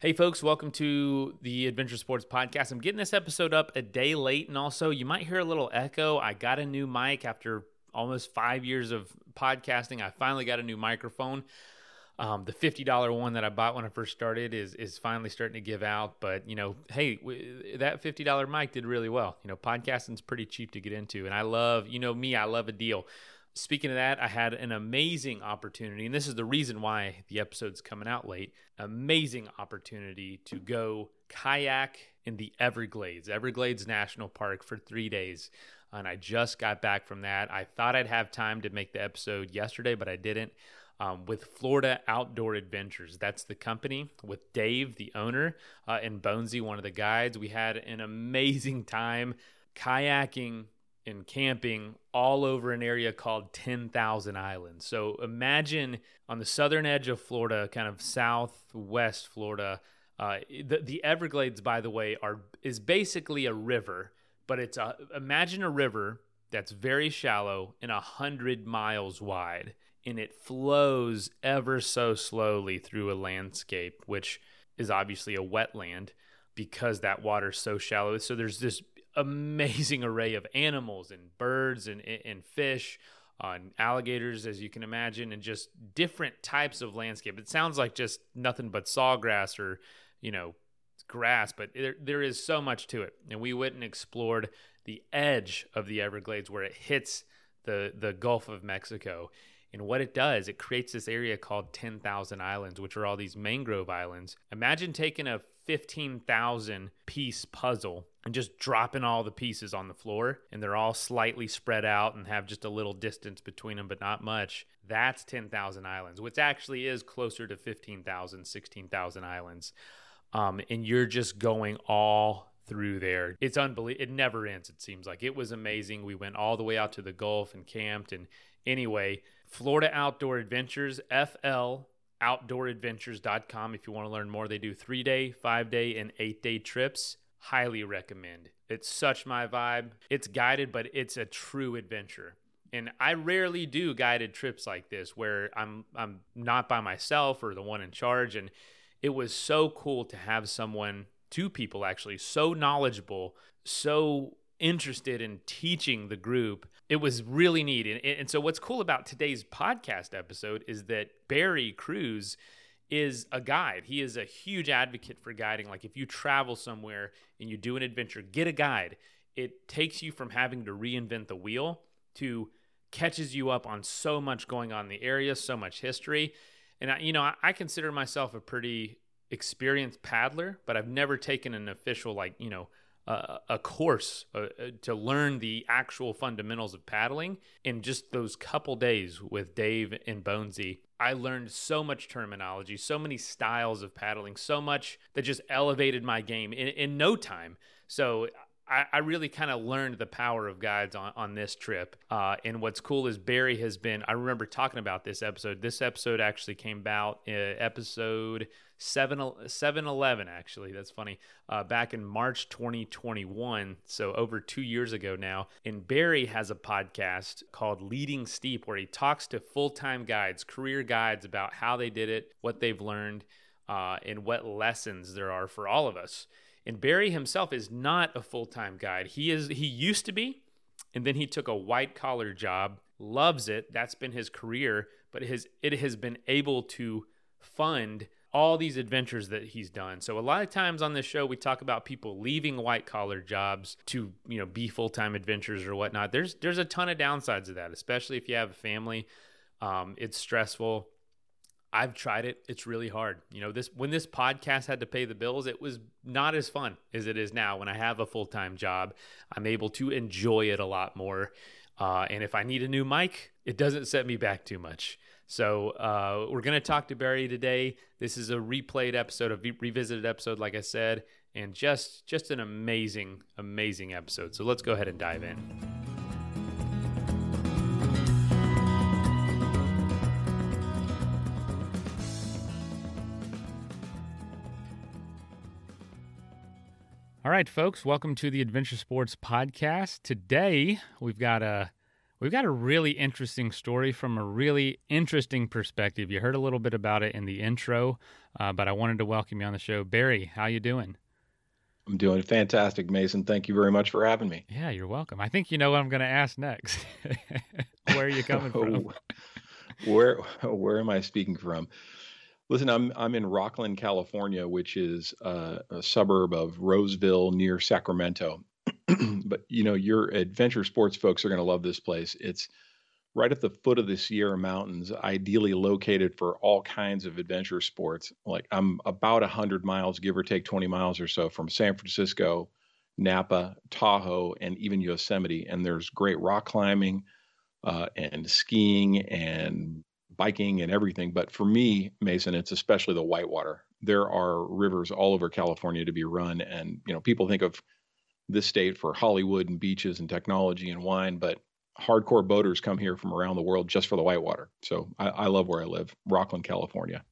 Hey folks, welcome to the Adventure Sports Podcast. I'm getting this episode up a day late, and also you might hear a little echo. I got a new mic after almost 5 years of podcasting. I finally got a new microphone. The $50 one that I bought when I first started is finally starting to give out. But, you know, hey, that $50 mic did really well. You know, podcasting's pretty cheap to get into, and I love, you know me, I love a deal. Speaking of that, I had an amazing opportunity, and this is the reason why the episode's coming out late, amazing opportunity to go kayak in the Everglades National Park for 3 days, and I just got back from that. I thought I'd have time to make the episode yesterday, but I didn't, with Florida Outdoor Adventures. That's the company, with Dave, the owner, and Bonesy, one of the guides. We had an amazing time kayaking and camping all over an area called 10,000 Islands. So imagine on the southern edge of Florida, kind of southwest Florida. The Everglades, by the way, is basically a river, but it's imagine a river that's very shallow and 100 miles wide, and it flows ever so slowly through a landscape, which is obviously a wetland because that water's so shallow. So there's this amazing array of animals and birds and fish, and alligators, as you can imagine, and just different types of landscape. It sounds like just nothing but sawgrass or, you know, grass, but there is so much to it. And we went and explored the edge of the Everglades where it hits the Gulf of Mexico. And what it does, it creates this area called 10,000 Islands, which are all these mangrove islands. Imagine taking a 15,000 piece puzzle and just dropping all the pieces on the floor, and they're all slightly spread out and have just a little distance between them, but not much. That's 10,000 Islands, which actually is closer to 15,000, 16,000 islands. And you're just going all through there. It's unbelievable. It never ends, it seems like. It was amazing. We went all the way out to the Gulf and camped. And anyway, Florida Outdoor Adventures, FLOutdooradventures.com. If you want to learn more, they do 3-day, 5-day, and 8-day trips. Highly recommend. It's such my vibe. It's guided, but it's a true adventure. And I rarely do guided trips like this where I'm not by myself or the one in charge. And it was so cool to have someone, two people actually, so knowledgeable, so interested in teaching the group. It was really neat. And so what's cool about today's podcast episode is that Barry Kruse is a guide. He is a huge advocate for guiding. Like if you travel somewhere and you do an adventure, get a guide. It takes you from having to reinvent the wheel to catches you up on so much going on in the area, so much history. And I consider myself a pretty experienced paddler, but I've never taken an official, like, you know, a course to learn the actual fundamentals of paddling. In just those couple days with Dave and Bonesy, I learned so much terminology, so many styles of paddling, so much that just elevated my game in no time. So I really kind of learned the power of guides on this trip. And what's cool is Barry has been, I remember talking about this episode. This episode actually came about episode 711, actually. That's funny. Back in March 2021, so over 2 years ago now. And Barry has a podcast called Leading Steep where he talks to full-time guides, career guides, about how they did it, what they've learned, and what lessons there are for all of us. And Barry himself is not a full-time guide. He used to be, and then he took a white-collar job, loves it. That's been his career, but it has been able to fund all these adventures that he's done. So a lot of times on this show, we talk about people leaving white-collar jobs to, you know, be full-time adventurers or whatnot. There's a ton of downsides of that, especially if you have a family. It's stressful. I've tried it. It's really hard. You know, when this podcast had to pay the bills, it was not as fun as it is now. When I have a full-time job, I'm able to enjoy it a lot more. And if I need a new mic, it doesn't set me back too much. So we're going to talk to Barry today. This is a replayed episode, revisited episode, like I said, and just an amazing, amazing episode. So let's go ahead and dive in. All right, folks, welcome to the Adventure Sports Podcast. Today, we've got We've got a really interesting story from a really interesting perspective. You heard a little bit about it in the intro, but I wanted to welcome you on the show. Barry, how you doing? I'm doing fantastic, Mason. Thank you very much for having me. Yeah, you're welcome. I think you know what I'm going to ask next. Where are you coming from? Where am I speaking from? Listen, I'm in Rocklin, California, which is a suburb of Roseville near Sacramento. But, you know, your adventure sports folks are going to love this place. It's right at the foot of the Sierra Mountains, ideally located for all kinds of adventure sports. Like, I'm about 100 miles, give or take 20 miles or so, from San Francisco, Napa, Tahoe, and even Yosemite. And there's great rock climbing and skiing and biking and everything. But for me, Mason, it's especially the whitewater. There are rivers all over California to be run. And, you know, people think of this state for Hollywood and beaches and technology and wine, but hardcore boaters come here from around the world just for the whitewater. So I love where I live, Rocklin, California.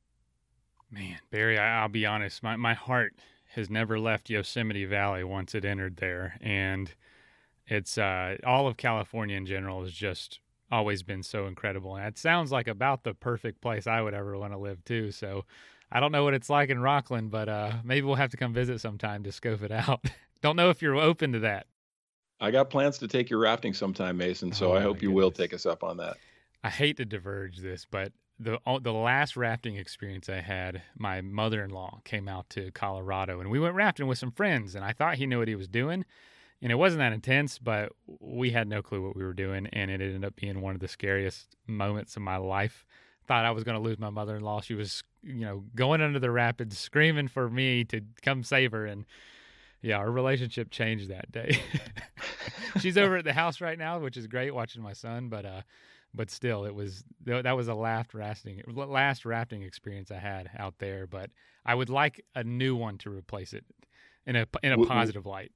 Man, Barry, I'll be honest. My heart has never left Yosemite Valley once it entered there. And it's all of California in general has just always been so incredible. And it sounds like about the perfect place I would ever want to live too. So I don't know what it's like in Rocklin, but maybe we'll have to come visit sometime to scope it out. Don't know if you're open to that. I got plans to take you rafting sometime, Mason, so I hope you will take us up on that. I hate to diverge this, but the last rafting experience I had, my mother-in-law came out to Colorado, and we went rafting with some friends, and I thought he knew what he was doing, and it wasn't that intense, but we had no clue what we were doing, and it ended up being one of the scariest moments of my life. Thought I was going to lose my mother-in-law. She was, you know, going under the rapids, screaming for me to come save her, and yeah, our relationship changed that day. She's over at the house right now, which is great, watching my son. But still, that was the last rafting experience I had out there. But I would like a new one to replace it in a positive light.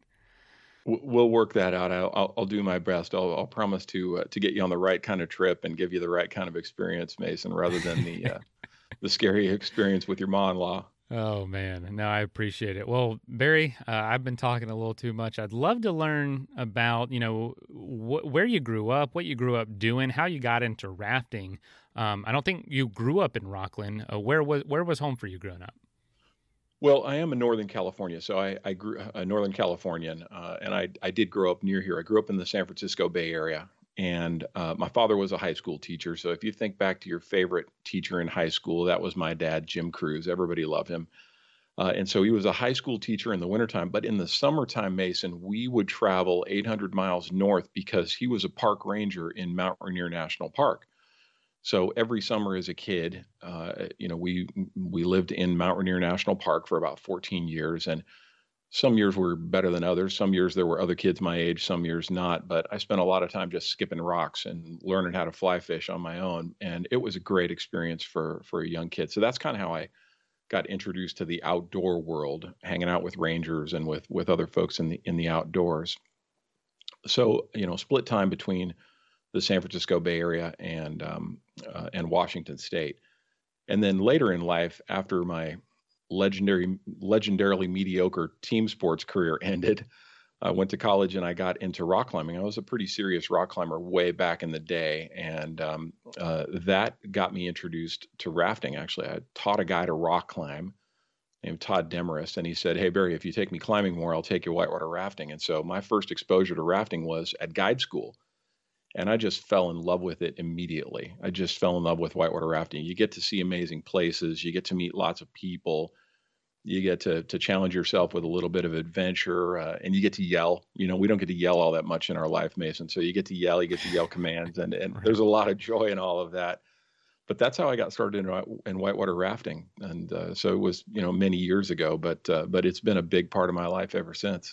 We'll work that out. I'll do my best. I'll promise to get you on the right kind of trip and give you the right kind of experience, Mason, rather than the scary experience with your ma-in-law. Oh, man. No, I appreciate it. Well, Barry, I've been talking a little too much. I'd love to learn about, you know, where you grew up, what you grew up doing, how you got into rafting. I don't think you grew up in Rocklin. Where was home for you growing up? Well, I am a Northern California, so I grew a Northern Californian, and I did grow up near here. I grew up in the San Francisco Bay Area, and my father was a high school teacher. So if you think back to your favorite teacher in high school, that was my dad, Jim Kruse. Everybody loved him. And so he was a high school teacher in the wintertime. But in the summertime, Mason, we would travel 800 miles north because he was a park ranger in Mount Rainier National Park. So every summer as a kid, you know, we lived in Mount Rainier National Park for about 14 years. And some years were better than others. Some years there were other kids my age, some years not. But I spent a lot of time just skipping rocks and learning how to fly fish on my own. And it was a great experience for a young kid. So that's kind of how I got introduced to the outdoor world, hanging out with rangers and with other folks in the outdoors. So, you know, split time between the San Francisco Bay Area and Washington State. And then later in life, after my legendarily mediocre team sports career ended, I went to college and I got into rock climbing. I was a pretty serious rock climber way back in the day. And that got me introduced to rafting. Actually, I taught a guy to rock climb named Todd Demarest. And he said, "Hey, Barry, if you take me climbing more, I'll take you whitewater rafting." And so my first exposure to rafting was at guide school. And I just fell in love with it immediately. I just fell in love with whitewater rafting. You get to see amazing places. You get to meet lots of people. You get to challenge yourself with a little bit of adventure, and you get to yell. You know, we don't get to yell all that much in our life, Mason. So you get to yell commands, and right. There's a lot of joy in all of that. But that's how I got started in whitewater rafting. And so it was, you know, many years ago, but it's been a big part of my life ever since.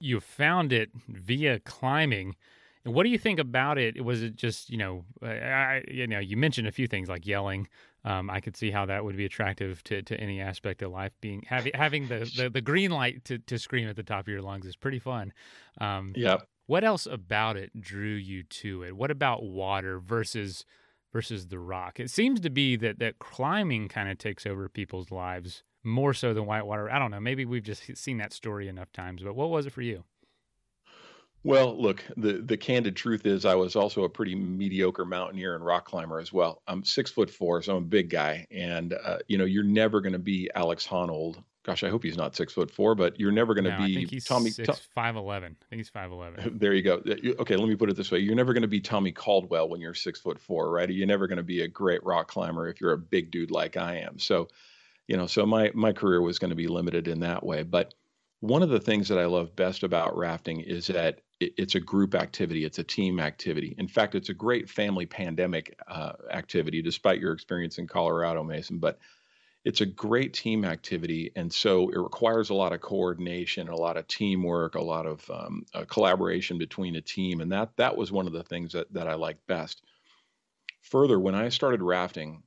You found it via climbing. What do you think about it? Was it just, you know, you mentioned a few things like yelling. I could see how that would be attractive to any aspect of life. Being having the green light to scream at the top of your lungs is pretty fun. Yeah. What else about it drew you to it? What about water versus the rock? It seems to be that climbing kind of takes over people's lives more so than whitewater. I don't know. Maybe we've just seen that story enough times. But what was it for you? Well, look, the candid truth is I was also a pretty mediocre mountaineer and rock climber as well. I'm 6'4", so I'm a big guy. And, you're never going to be Alex Honnold. Gosh, I hope he's not 6'4", but you're never going to be Tommy. I think he's 5'11". There you go. Okay, let me put it this way: you're never going to be Tommy Caldwell when you're 6'4", right? You're never going to be a great rock climber if you're a big dude like I am. So, so my career was going to be limited in that way. But one of the things that I love best about rafting is that it's a group activity. It's a team activity. In fact, it's a great family pandemic activity, despite your experience in Colorado, Mason. But it's a great team activity, and so it requires a lot of coordination, a lot of teamwork, a lot of collaboration between a team, and that was one of the things that I liked best. Further, when I started rafting,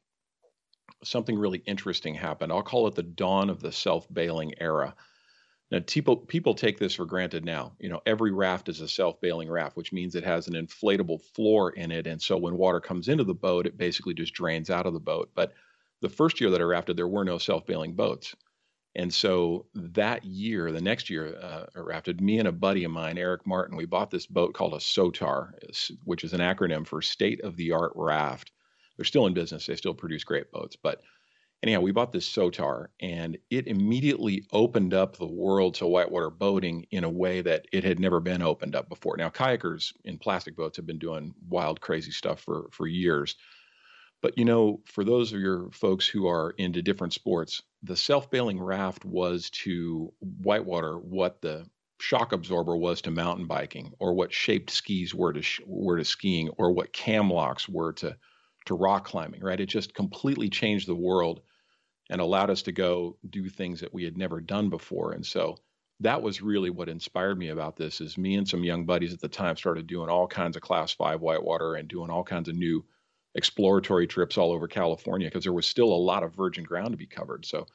something really interesting happened. I'll call it the dawn of the self-bailing era. Now, people take this for granted now. Every raft is a self-bailing raft, which means it has an inflatable floor in it, and so when water comes into the boat, it basically just drains out of the boat. But the first year that I rafted, there were no self-bailing boats. And so that year, the next year I rafted, me and a buddy of mine, Eric Martin, we bought this boat called a SOTAR, which is an acronym for state-of-the-art raft. They're still in business. They still produce great boats. But anyhow, we bought this SOTAR, and it immediately opened up the world to whitewater boating in a way that it had never been opened up before. Now, kayakers in plastic boats have been doing wild, crazy stuff for years. But, for those of your folks who are into different sports, the self-bailing raft was to whitewater what the shock absorber was to mountain biking, or what shaped skis were to skiing, or what cam locks were to rock climbing, right? It just completely changed the world and allowed us to go do things that we had never done before. And so that was really what inspired me about this, is me and some young buddies at the time started doing all kinds of Class 5 whitewater and doing all kinds of new exploratory trips all over California, because there was still a lot of virgin ground to be covered. So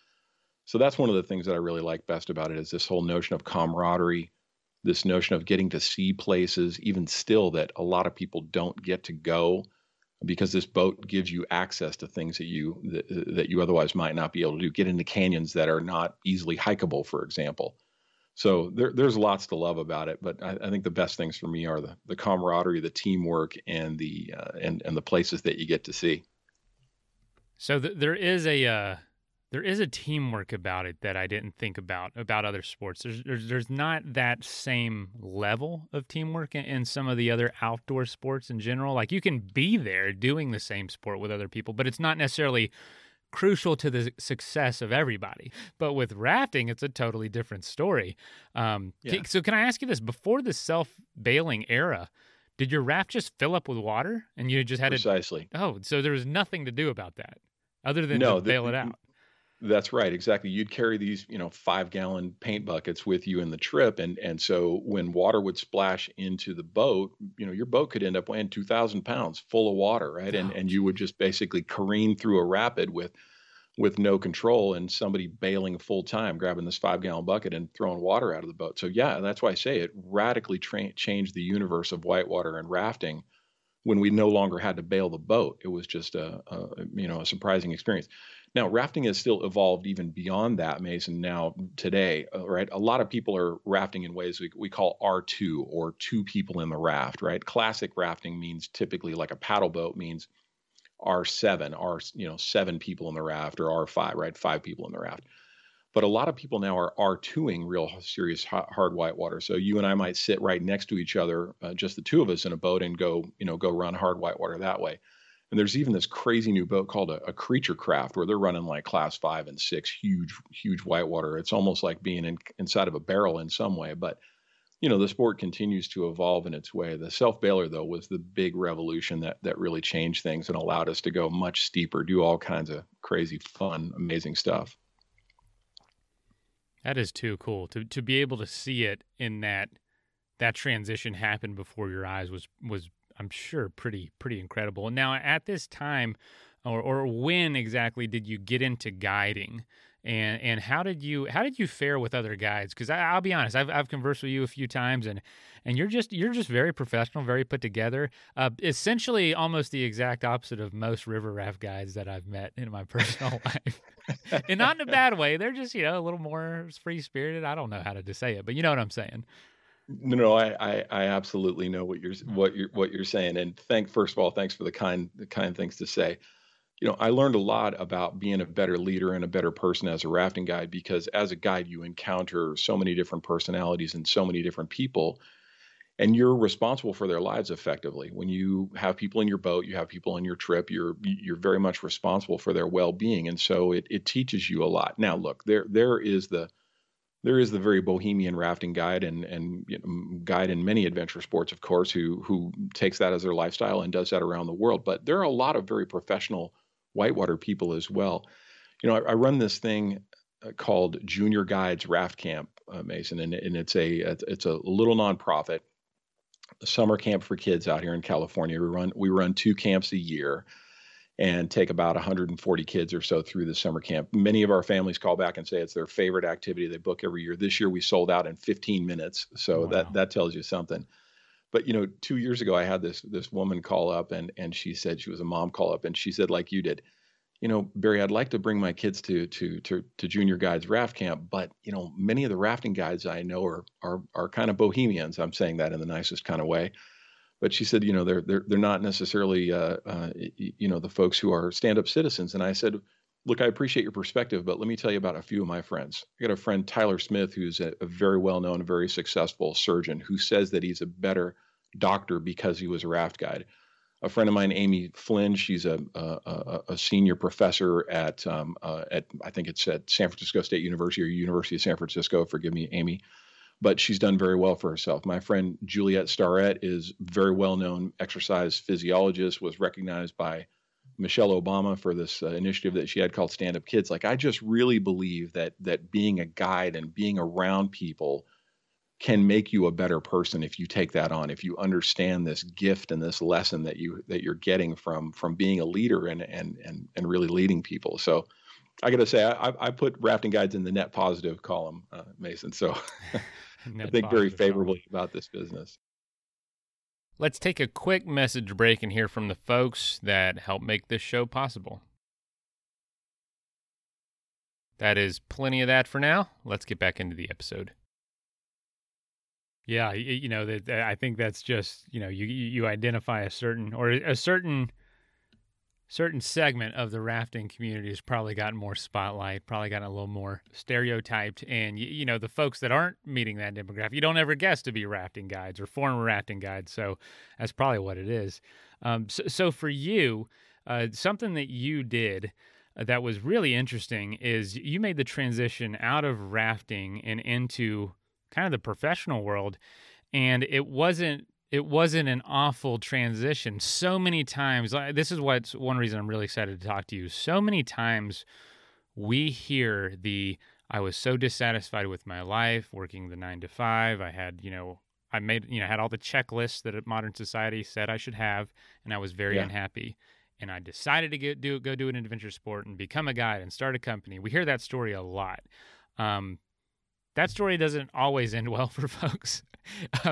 that's one of the things that I really like best about it, is this whole notion of camaraderie, this notion of getting to see places, even still, that a lot of people don't get to go, because this boat gives you access to things that you otherwise might not be able to do, get into canyons that are not easily hikeable, for example. So there's lots to love about it, but I think the best things for me are the camaraderie, the teamwork, and the places that you get to see. So there is a teamwork about it that I didn't think about other sports. There's not that same level of teamwork in some of the other outdoor sports in general. Like, you can be there doing the same sport with other people, but it's not necessarily crucial to the success of everybody. But with rafting, it's a totally different story. Yeah. So can I ask you this? Before the self-bailing era, did your raft just fill up with water and you just had to— Precisely. Oh, so there was nothing to do about that other than to bail it out. That's right. Exactly. You'd carry these, 5-gallon paint buckets with you in the trip. And so when water would splash into the boat, your boat could end up weighing 2,000 pounds full of water, right? Wow. And you would just basically careen through a rapid with no control, and somebody bailing full time, grabbing this 5-gallon bucket and throwing water out of the boat. So yeah, that's why I say it radically changed the universe of whitewater and rafting when we no longer had to bail the boat. It was just a surprising experience. Now, rafting has still evolved even beyond that, Mason, now today, right? A lot of people are rafting in ways we call R2, or two people in the raft, right? Classic rafting means typically, like a paddle boat means R7, seven people in the raft, or R5, right? Five people in the raft. But a lot of people now are R2ing real serious hard whitewater. So you and I might sit right next to each other, just the two of us in a boat, and go run hard whitewater that way. And there's even this crazy new boat called a creature craft, where they're running like Class 5 and 6, huge whitewater. It's almost like being inside of a barrel in some way. But, the sport continues to evolve in its way. The self-bailer, though, was the big revolution that really changed things and allowed us to go much steeper, do all kinds of crazy, fun, amazing stuff. That is too cool. To be able to see it in that transition happen before your eyes was, I'm sure, pretty incredible. Now, at this time, or when exactly did you get into guiding, and how did you fare with other guides? Because I'll be honest, I've conversed with you a few times, and you're just very professional, very put together. Essentially, almost the exact opposite of most river raft guides that I've met in my personal life, and not in a bad way. They're just a little more free spirited. I don't know how to say it, but you know what I'm saying. No, I absolutely know what you're saying. And first of all, thanks for the kind things to say. You know, I learned a lot about being a better leader and a better person as a rafting guide, because as a guide, you encounter so many different personalities and so many different people, and you're responsible for their lives effectively. When you have people in your boat, you have people on your trip, you're very much responsible for their well-being. And so it teaches you a lot. Now, look, there is the very bohemian rafting guide and guide in many adventure sports, of course, who takes that as their lifestyle and does that around the world. But there are a lot of very professional whitewater people as well. You know, I run this thing called Junior Guides Raft Camp, Mason, and it's a little nonprofit summer camp for kids out here in California. We run two camps a year and take about 140 kids or so through the summer camp. Many of our families call back and say it's their favorite activity they book every year. This year we sold out in 15 minutes, so wow. that tells you something. But you know, 2 years ago I had this woman call up and she said, she was a mom call up, and she said, like you did, you know, Barry, I'd like to bring my kids to Junior Guides Raft Camp, but you know, many of the rafting guides I know are kind of bohemians. I'm saying that in the nicest kind of way. But she said, you know, they're not necessarily, you know, the folks who are stand-up citizens. And I said, look, I appreciate your perspective, but let me tell you about a few of my friends. I got a friend, Tyler Smith, who's a very well-known, very successful surgeon, who says that he's a better doctor because he was a raft guide. A friend of mine, Amy Flynn, she's a senior professor at San Francisco State University or University of San Francisco. Forgive me, Amy. But she's done very well for herself. My friend Juliette Starrett is very well-known exercise physiologist, was recognized by Michelle Obama for this initiative that she had called Stand Up Kids. Like, I just really believe that being a guide and being around people can make you a better person if you take that on, if you understand this gift and this lesson that you're getting from being a leader and really leading people. So I got to say, I put rafting guides in the net positive column, Mason. So I think very favorably about this business. Let's take a quick message break and hear from the folks that help make this show possible. That is plenty of that for now. Let's get back into the episode. Yeah, you know, I think that's just, you know, you identify a certain segment of the rafting community has probably gotten more spotlight, probably gotten a little more stereotyped. And, you know, the folks that aren't meeting that demographic, you don't ever guess to be rafting guides or former rafting guides. So that's probably what it is. So for you, something that you did that was really interesting is you made the transition out of rafting and into kind of the professional world. And it wasn't an awful transition. So many times, this is what's one reason I'm really excited to talk to you. So many times we hear I was so dissatisfied with my life, working the 9 to 5. I had, you know, I had all the checklists that modern society said I should have, and I was very unhappy. And I decided to go do an adventure sport and become a guide and start a company. We hear that story a lot. That story doesn't always end well for folks.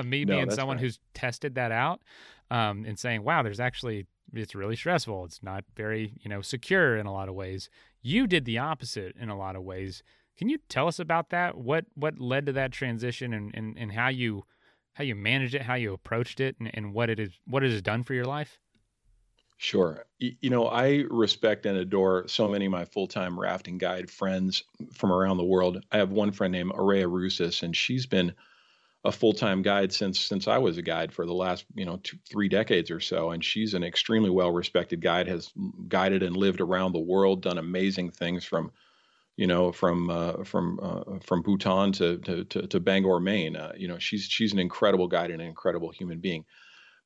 Being someone who's tested that out and saying, wow, it's really stressful. It's not very, you know, secure in a lot of ways. You did the opposite in a lot of ways. Can you tell us about that? What led to that transition and how you managed it, how you approached it, and what it has done for your life? Sure. You know, I respect and adore so many of my full-time rafting guide friends from around the world. I have one friend named Araya Rusis, and she's been a full-time guide since I was a guide for the last, you know, 2-3 decades or so. And she's an extremely well-respected guide, has guided and lived around the world, done amazing things from Bhutan to Bangor, Maine. You know, she's an incredible guide and an incredible human being.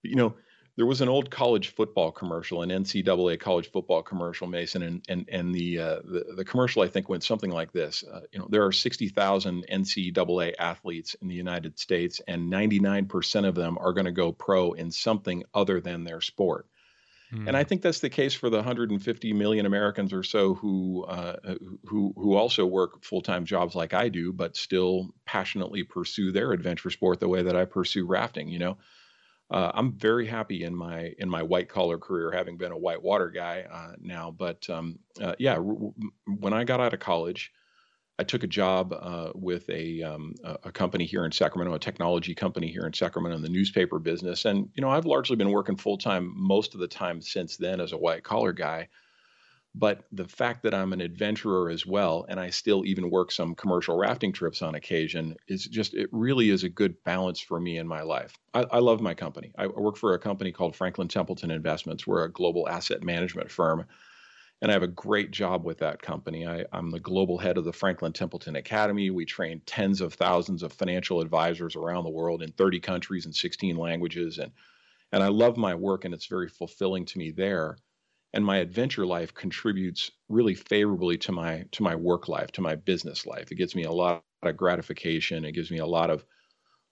But, you know, there was an old college football commercial, an NCAA college football commercial, Mason, and the commercial I think went something like this: you know, there are 60,000 NCAA athletes in the United States, and 99% of them are going to go pro in something other than their sport. And I think that's the case for the 150 million Americans or so who also work full-time jobs like I do, but still passionately pursue their adventure sport the way that I pursue rafting. You know. I'm very happy in my white collar career, having been a white water guy now. But when I got out of college, I took a job with a company here in Sacramento, a technology company here in Sacramento in the newspaper business. And, you know, I've largely been working full time most of the time since then as a white collar guy. But the fact that I'm an adventurer as well, and I still even work some commercial rafting trips on occasion, is just, it really is a good balance for me in my life. I love my company. I work for a company called Franklin Templeton Investments. We're a global asset management firm. And I have a great job with that company. I'm the global head of the Franklin Templeton Academy. We train tens of thousands of financial advisors around the world in 30 countries and 16 languages. And I love my work, and it's very fulfilling to me there. And my adventure life contributes really favorably to my work life, to my business life. It gives me a lot of gratification. It gives me a lot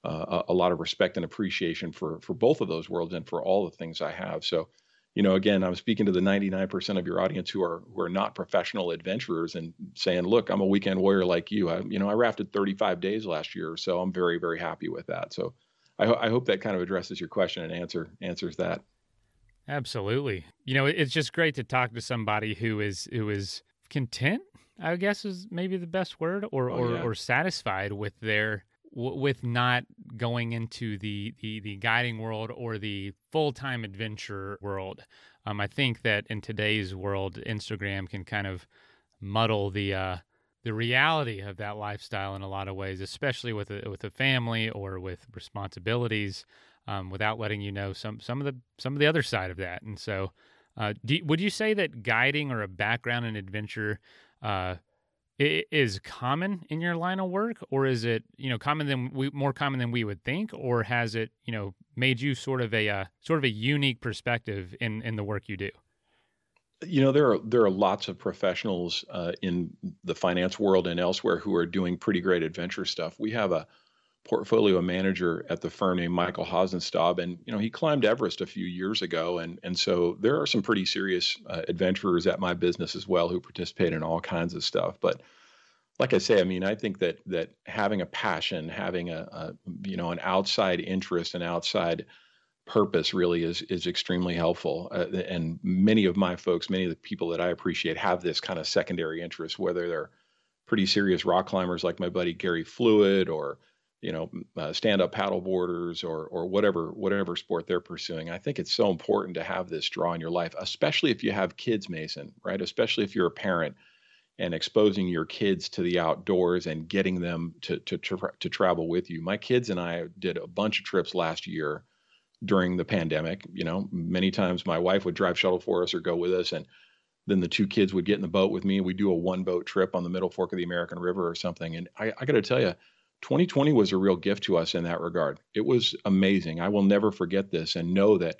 of respect and appreciation for both of those worlds and for all the things I have. So, you know, again, I'm speaking to the 99% of your audience who are not professional adventurers and saying, look, I'm a weekend warrior like you. I rafted 35 days last year or so. I'm very, very happy with that. So I hope that kind of addresses your question and answers that. Absolutely. You know, it's just great to talk to somebody who is content, I guess is maybe the best word, or satisfied with with not going into the guiding world or the full-time adventure world. I think that in today's world, Instagram can kind of muddle the reality of that lifestyle in a lot of ways, especially with a family or with responsibilities, without letting you know some of the other side of that. And so, would you say that guiding or a background in adventure is common in your line of work, or is it, you know, more common than we would think, or has it, you know, made you sort of a unique perspective in the work you do? You know, there are lots of professionals in the finance world and elsewhere who are doing pretty great adventure stuff. We have a portfolio manager at the firm named Michael Hosenstab, and, you know, he climbed Everest a few years ago. And so there are some pretty serious adventurers at my business as well who participate in all kinds of stuff. But like I say, I mean, I think that having a passion, having an outside interest and outside purpose really is extremely helpful. And many of the people that I appreciate have this kind of secondary interest, whether they're pretty serious rock climbers like my buddy Gary Fluid, or, you know, stand-up paddleboarders, or whatever sport they're pursuing. I think it's so important to have this draw in your life, especially if you have kids, Mason, right? Especially if you're a parent and exposing your kids to the outdoors and getting them to travel with you. My kids and I did a bunch of trips last year during the pandemic. You know, many times my wife would drive shuttle for us or go with us, and then the two kids would get in the boat with me. We'd do a one-boat trip on the Middle Fork of the American River or something. And I got to tell you, 2020 was a real gift to us in that regard. It was amazing. I will never forget this and know that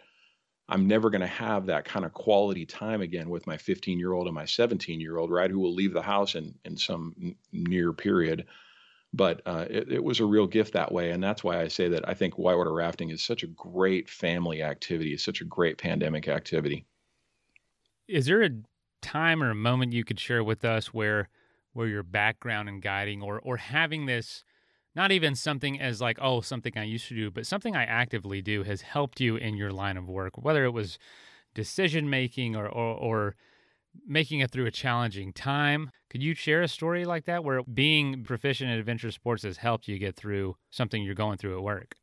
I'm never going to have that kind of quality time again with my 15-year-old and my 17-year-old, right, who will leave the house in some near period. But it was a real gift that way. And that's why I say that I think whitewater rafting is such a great family activity. It's such a great pandemic activity. Is there a time or a moment you could share with us where your background in guiding or having this, not even something as like, oh, something I used to do, but something I actively do has helped you in your line of work, whether it was decision-making or making it through a challenging time? Could you share a story like that where being proficient in adventure sports has helped you get through something you're going through at work?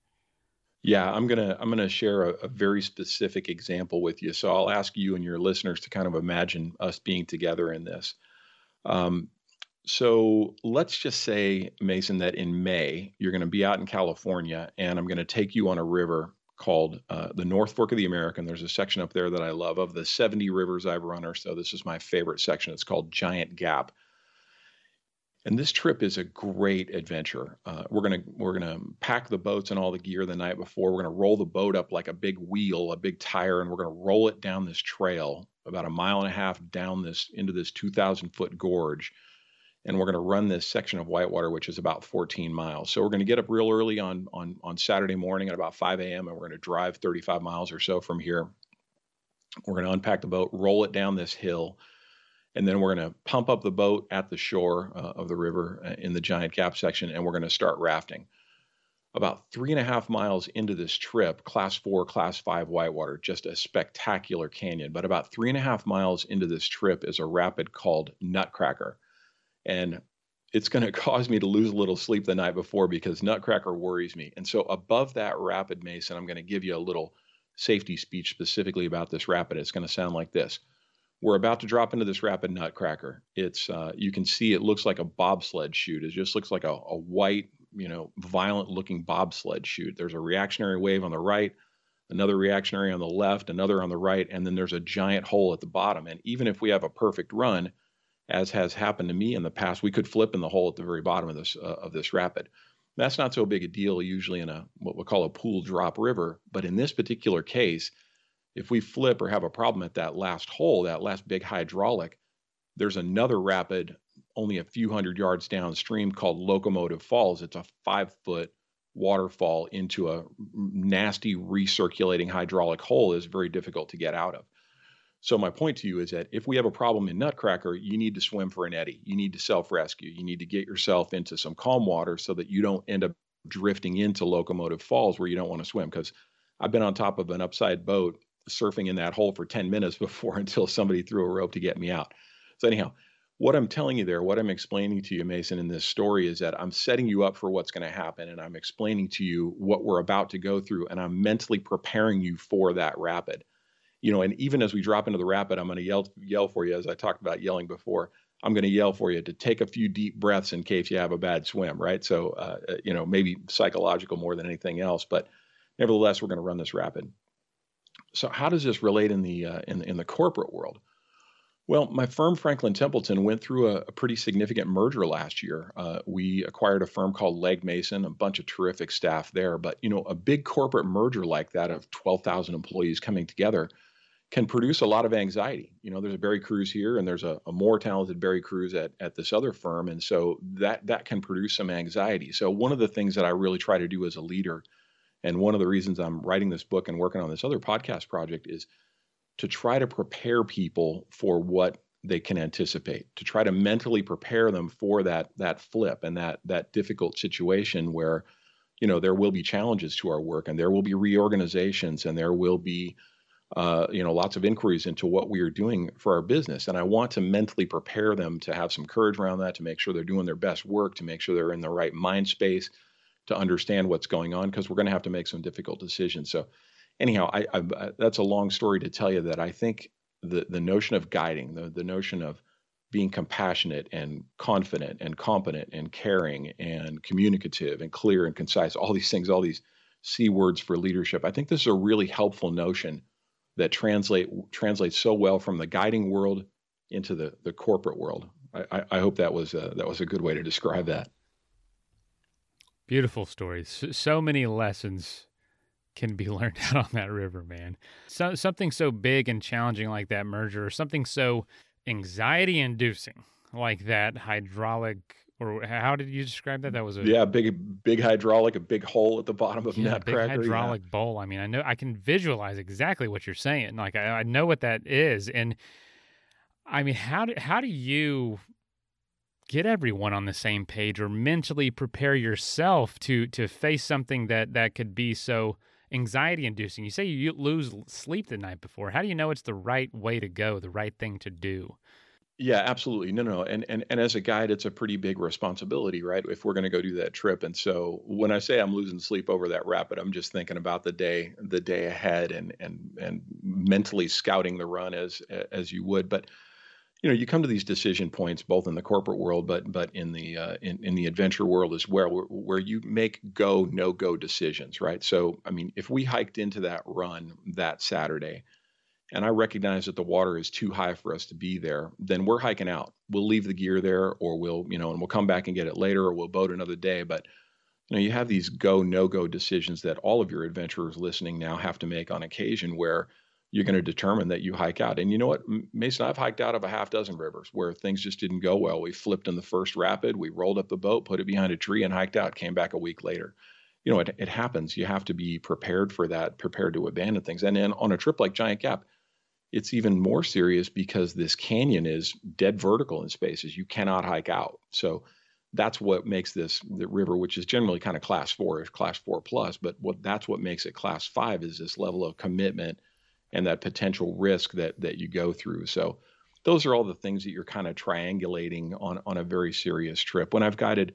Yeah, I'm gonna share a very specific example with you. So I'll ask you and your listeners to kind of imagine us being together in this. So let's just say, Mason, that in May, you're going to be out in California, and I'm going to take you on a river called the North Fork of the American. There's a section up there that I love. Of the 70 rivers I've run or so, this is my favorite section. It's called Giant Gap. And this trip is a great adventure. We're gonna pack the boats and all the gear the night before. We're gonna roll the boat up like a big wheel, a big tire, and we're gonna roll it down this trail about a mile and a half down this into this 2,000-foot gorge. And we're going to run this section of whitewater, which is about 14 miles. So we're going to get up real early on Saturday morning at about 5 a.m. and we're going to drive 35 miles or so from here. We're going to unpack the boat, roll it down this hill, and then we're going to pump up the boat at the shore of the river in the Giant Gap section, and we're going to start rafting. About 3.5 miles into this trip, class 4, class 5 whitewater, just a spectacular canyon. But about 3.5 miles into this trip is a rapid called Nutcracker. And it's going to cause me to lose a little sleep the night before because Nutcracker worries me. And so above that rapid, Mason, I'm going to give you a little safety speech specifically about this rapid. It's going to sound like this. We're about to drop into this rapid, Nutcracker. It's you can see it looks like a bobsled chute. It just looks like a white, violent looking bobsled chute. There's a reactionary wave on the right, another reactionary on the left, another on the right, and then there's a giant hole at the bottom. And even if we have a perfect run, as has happened to me in the past, we could flip in the hole at the very bottom of this rapid. That's not so big a deal usually in a what we call a pool drop river, but in this particular case, if we flip or have a problem at that last hole, that last big hydraulic, there's another rapid only a few hundred yards downstream called Locomotive Falls. It's a 5-foot waterfall into a nasty recirculating hydraulic hole that's very difficult to get out of. So my point to you is that if we have a problem in Nutcracker, you need to swim for an eddy. You need to self-rescue. You need to get yourself into some calm water so that you don't end up drifting into Locomotive Falls where you don't want to swim. Because I've been on top of an upside boat surfing in that hole for 10 minutes before until somebody threw a rope to get me out. So anyhow, what I'm telling you there, what I'm explaining to you, Mason, in this story is that I'm setting you up for what's going to happen, and I'm explaining to you what we're about to go through, and I'm mentally preparing you for that rapid. And even as we drop into the rapid, I'm going to yell for you, as I talked about yelling before. I'm going to yell for you to take a few deep breaths in case you have a bad swim, right? So, maybe psychological more than anything else, but nevertheless, we're going to run this rapid. So how does this relate in the corporate world? Well, my firm, Franklin Templeton, went through a pretty significant merger last year. We acquired a firm called Legg Mason, a bunch of terrific staff there. But, a big corporate merger like that of 12,000 employees coming together can produce a lot of anxiety. There's a Barry Kruse here and there's a more talented Barry Kruse at this other firm. And so that can produce some anxiety. So one of the things that I really try to do as a leader, and one of the reasons I'm writing this book and working on this other podcast project, is to try to prepare people for what they can anticipate, to try to mentally prepare them for that flip and that difficult situation where, there will be challenges to our work and there will be reorganizations and there will be lots of inquiries into what we are doing for our business. And I want to mentally prepare them to have some courage around that, to make sure they're doing their best work, to make sure they're in the right mind space, to understand what's going on, because we're going to have to make some difficult decisions. So anyhow, I that's a long story to tell you that I think the notion of guiding, the notion of being compassionate and confident and competent and caring and communicative and clear and concise, all these things, all these C words for leadership, I think this is a really helpful notion that translates so well from the guiding world into the corporate world. I hope that was a good way to describe that. Beautiful stories. So many lessons can be learned out on that river, man. So something so big and challenging like that merger, or something so anxiety-inducing like that hydraulic. Or how did you describe that? That was a big hydraulic, a big hole at the bottom of Nutcracker. Big hydraulic bowl. I mean, I know I can visualize exactly what you're saying. Like I know what that is, and I mean, how do you get everyone on the same page or mentally prepare yourself to face something that could be so anxiety-inducing? You say you lose sleep the night before. How do you know it's the right way to go, the right thing to do? Yeah, absolutely. No. And as a guide, it's a pretty big responsibility, right? If we're going to go do that trip. And so when I say I'm losing sleep over that rapid, I'm just thinking about the day ahead and mentally scouting the run as you would. But, you come to these decision points, both in the corporate world, but in the adventure world as well, where you make go, no go decisions, right? So, I mean, if we hiked into that run that Saturday, and I recognize that the water is too high for us to be there, then we're hiking out. We'll leave the gear there, or and we'll come back and get it later, or we'll boat another day. But, you have these go, no-go decisions that all of your adventurers listening now have to make on occasion, where you're going to determine that you hike out. And you know what, Mason, I've hiked out of a half dozen rivers where things just didn't go well. We flipped in the first rapid, we rolled up the boat, put it behind a tree and hiked out, came back a week later. It happens. You have to be prepared for that, prepared to abandon things. And then on a trip like Giant Gap, it's even more serious because this canyon is dead vertical in spaces. You cannot hike out. So that's what makes the river, which is generally kind of class four plus, but that's what makes it class five, is this level of commitment and that potential risk that you go through. So those are all the things that you're kind of triangulating on a very serious trip. When I've guided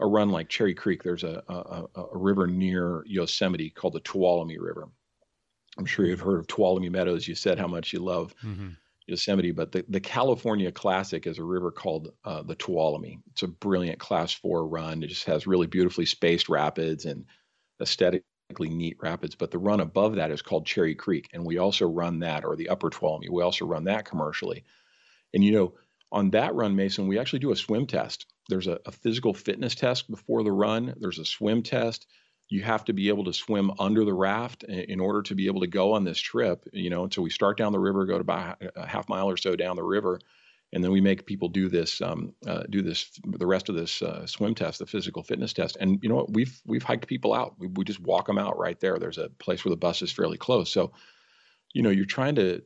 a run like Cherry Creek, there's a river near Yosemite called the Tuolumne River. I'm sure you've heard of Tuolumne Meadows. You said how much you love Yosemite, but the California Classic is a river called the Tuolumne. It's a brilliant Class 4 run. It just has really beautifully spaced rapids and aesthetically neat rapids. But the run above that is called Cherry Creek, and we also run that, or the upper Tuolumne. We also run that commercially. And, you know, on that run, Mason, we actually do a swim test. There's a physical fitness test before the run. There's a swim test. You have to be able to swim under the raft in order to be able to go on this trip, you know. So we start down the river, go to about a half mile or so down the river, and then we make people do this, the rest of this swim test, the physical fitness test. And you know what? We've hiked people out. We just walk them out right there. There's a place where the bus is fairly close. So, you know, you're trying to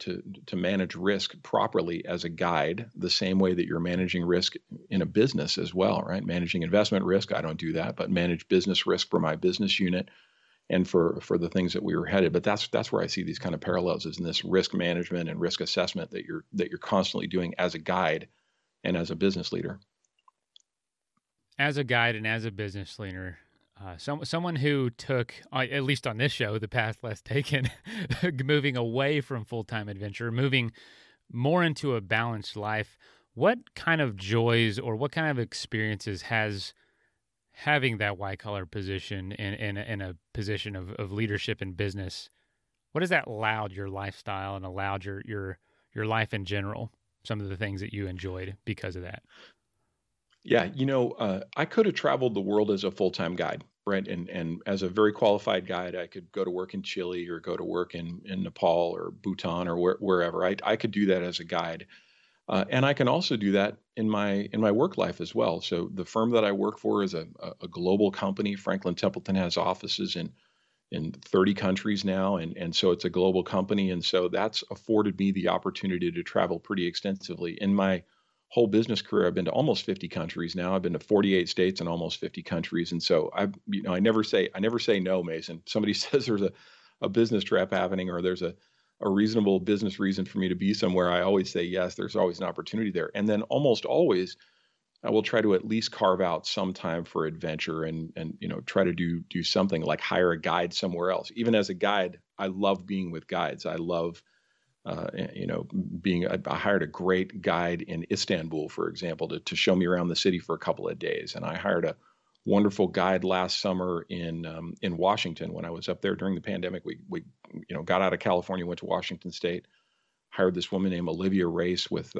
manage risk properly as a guide, the same way that you're managing risk in a business as well, right? Managing investment risk, I don't do that, but manage business risk for my business unit and for the things that we were headed. But that's where I see these kind of parallels, is in this risk management and risk assessment that you're constantly doing as a guide and as a business leader. As a guide and as a business leader. Someone who took, at least on this show, the path less taken, moving away from full-time adventure, moving more into a balanced life, what kind of joys or what kind of experiences has having that white-collar position in a position of leadership in business, what has that allowed your lifestyle and allowed your life in general, some of the things that you enjoyed because of that? Yeah, you know, I could have traveled the world as a full-time guide, right? And as a very qualified guide, I could go to work in Chile or go to work in Nepal or Bhutan or wherever. I could do that as a guide. And I can also do that in my work life as well. So the firm that I work for is a global company. Franklin Templeton has offices in 30 countries now. And so it's a global company. And so that's afforded me the opportunity to travel pretty extensively. In my whole business career, I've been to almost 50 countries now. I've been to 48 states and almost 50 countries. And so I never say no, Mason. Somebody says there's a business trip happening or there's a reasonable business reason for me to be somewhere, I always say yes. There's always an opportunity there. And then almost always I will try to at least carve out some time for adventure and you know, try to do something like hire a guide somewhere else. Even as a guide, I love being with guides. I love I hired a great guide in Istanbul, for example, to show me around the city for a couple of days. And I hired a wonderful guide last summer in Washington when I was up there during the pandemic. We got out of California, went to Washington State, hired this woman named Olivia Race with